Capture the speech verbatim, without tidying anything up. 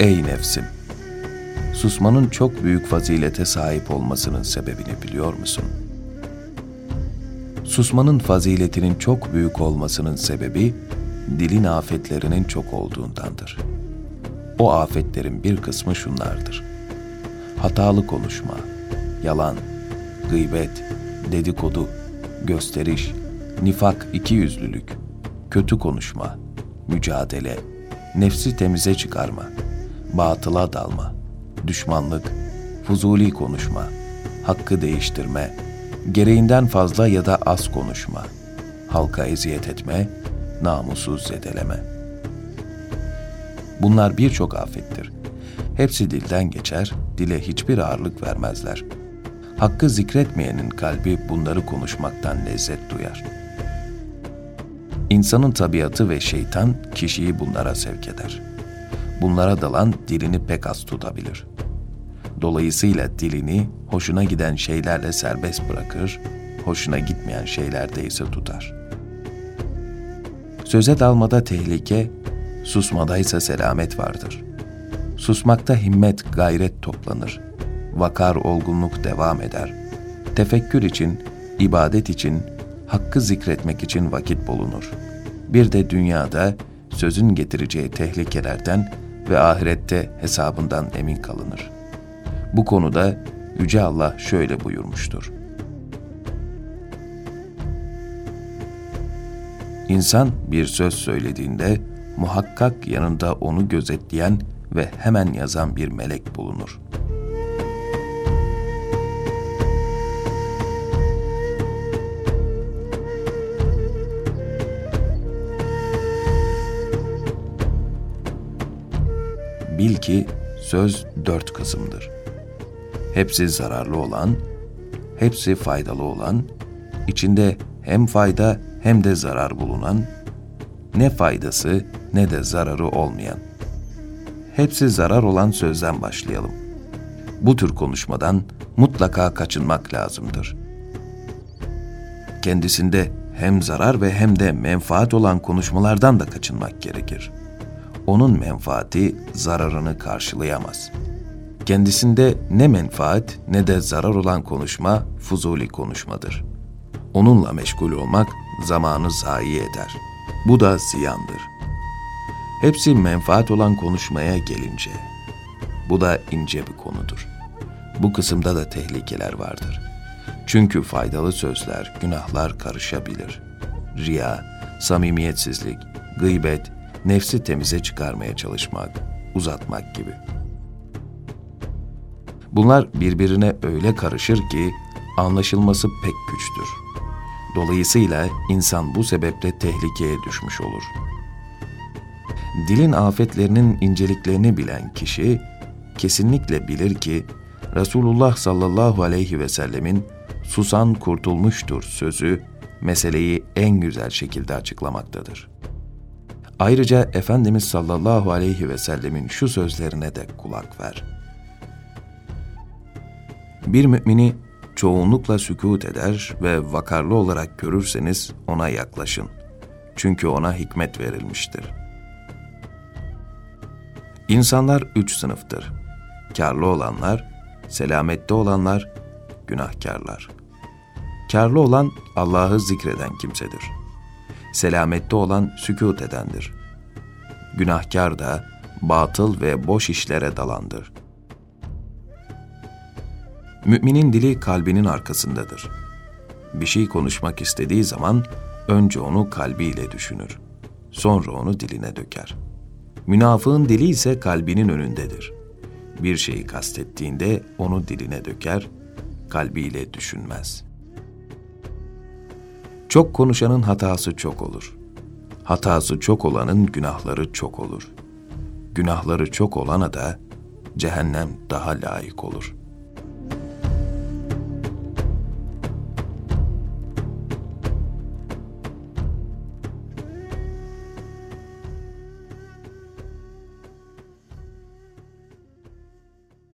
Ey nefsim! Susmanın çok büyük fazilete sahip olmasının sebebini biliyor musun? Susmanın faziletinin çok büyük olmasının sebebi, dilin afetlerinin çok olduğundandır. O afetlerin bir kısmı şunlardır: hatalı konuşma, yalan, gıybet, dedikodu, gösteriş, nifak, ikiyüzlülük, kötü konuşma, mücadele, nefsi temize çıkarma, batıla dalma, düşmanlık, fuzuli konuşma, hakkı değiştirme, gereğinden fazla ya da az konuşma, halka eziyet etme, namusu zedeleme. Bunlar birçok afettir. Hepsi dilden geçer, dile hiçbir ağırlık vermezler. Hakkı zikretmeyenin kalbi bunları konuşmaktan lezzet duyar. İnsanın tabiatı ve şeytan kişiyi bunlara sevk eder. Bunlara dalan dilini pek az tutabilir. Dolayısıyla dilini hoşuna giden şeylerle serbest bırakır, hoşuna gitmeyen şeylerde ise tutar. Söze dalmada tehlike, susmadaysa selamet vardır. Susmakta himmet, gayret toplanır. Vakar, olgunluk devam eder. Tefekkür için, ibadet için, hakkı zikretmek için vakit bulunur. Bir de dünyada sözün getireceği tehlikelerden ve ahirette hesabından emin kalınır. Bu konuda Yüce Allah şöyle buyurmuştur: İnsan bir söz söylediğinde muhakkak yanında onu gözetleyen ve hemen yazan bir melek bulunur. Bil ki söz dört kısımdır. Hepsi zararlı olan, hepsi faydalı olan, içinde hem fayda hem de zarar bulunan, ne faydası ne de zararı olmayan. Hepsi zarar olan sözden başlayalım. Bu tür konuşmadan mutlaka kaçınmak lazımdır. Kendisinde hem zarar ve hem de menfaat olan konuşmalardan da kaçınmak gerekir. Onun menfaati zararını karşılayamaz. Kendisinde ne menfaat ne de zarar olan konuşma fuzuli konuşmadır. Onunla meşgul olmak zamanı zayi eder. Bu da ziyandır. Hepsi menfaat olan konuşmaya gelince, bu da ince bir konudur. Bu kısımda da tehlikeler vardır. Çünkü faydalı sözler, günahlar karışabilir. Riya, samimiyetsizlik, gıybet, nefsi temize çıkarmaya çalışmak, uzatmak gibi. Bunlar birbirine öyle karışır ki anlaşılması pek güçtür. Dolayısıyla insan bu sebeple tehlikeye düşmüş olur. Dilin afetlerinin inceliklerini bilen kişi kesinlikle bilir ki Resulullah sallallahu aleyhi ve sellemin "Susan kurtulmuştur" sözü meseleyi en güzel şekilde açıklamaktadır. Ayrıca Efendimiz sallallahu aleyhi ve sellemin şu sözlerine de kulak ver: Bir mümini çoğunlukla sükût eder ve vakarlı olarak görürseniz ona yaklaşın. Çünkü ona hikmet verilmiştir. İnsanlar üç sınıftır: kârlı olanlar, selamette olanlar, günahkârlar. Kârlı olan Allah'ı zikreden kimsedir. Selamette olan sükût edendir. Günahkâr da batıl ve boş işlere dalandır. Müminin dili kalbinin arkasındadır. Bir şey konuşmak istediği zaman önce onu kalbiyle düşünür. Sonra onu diline döker. Münafığın dili ise kalbinin önündedir. Bir şeyi kastettiğinde onu diline döker, kalbiyle düşünmez. Çok konuşanın hatası çok olur. Hatası çok olanın günahları çok olur. Günahları çok olana da cehennem daha layık olur.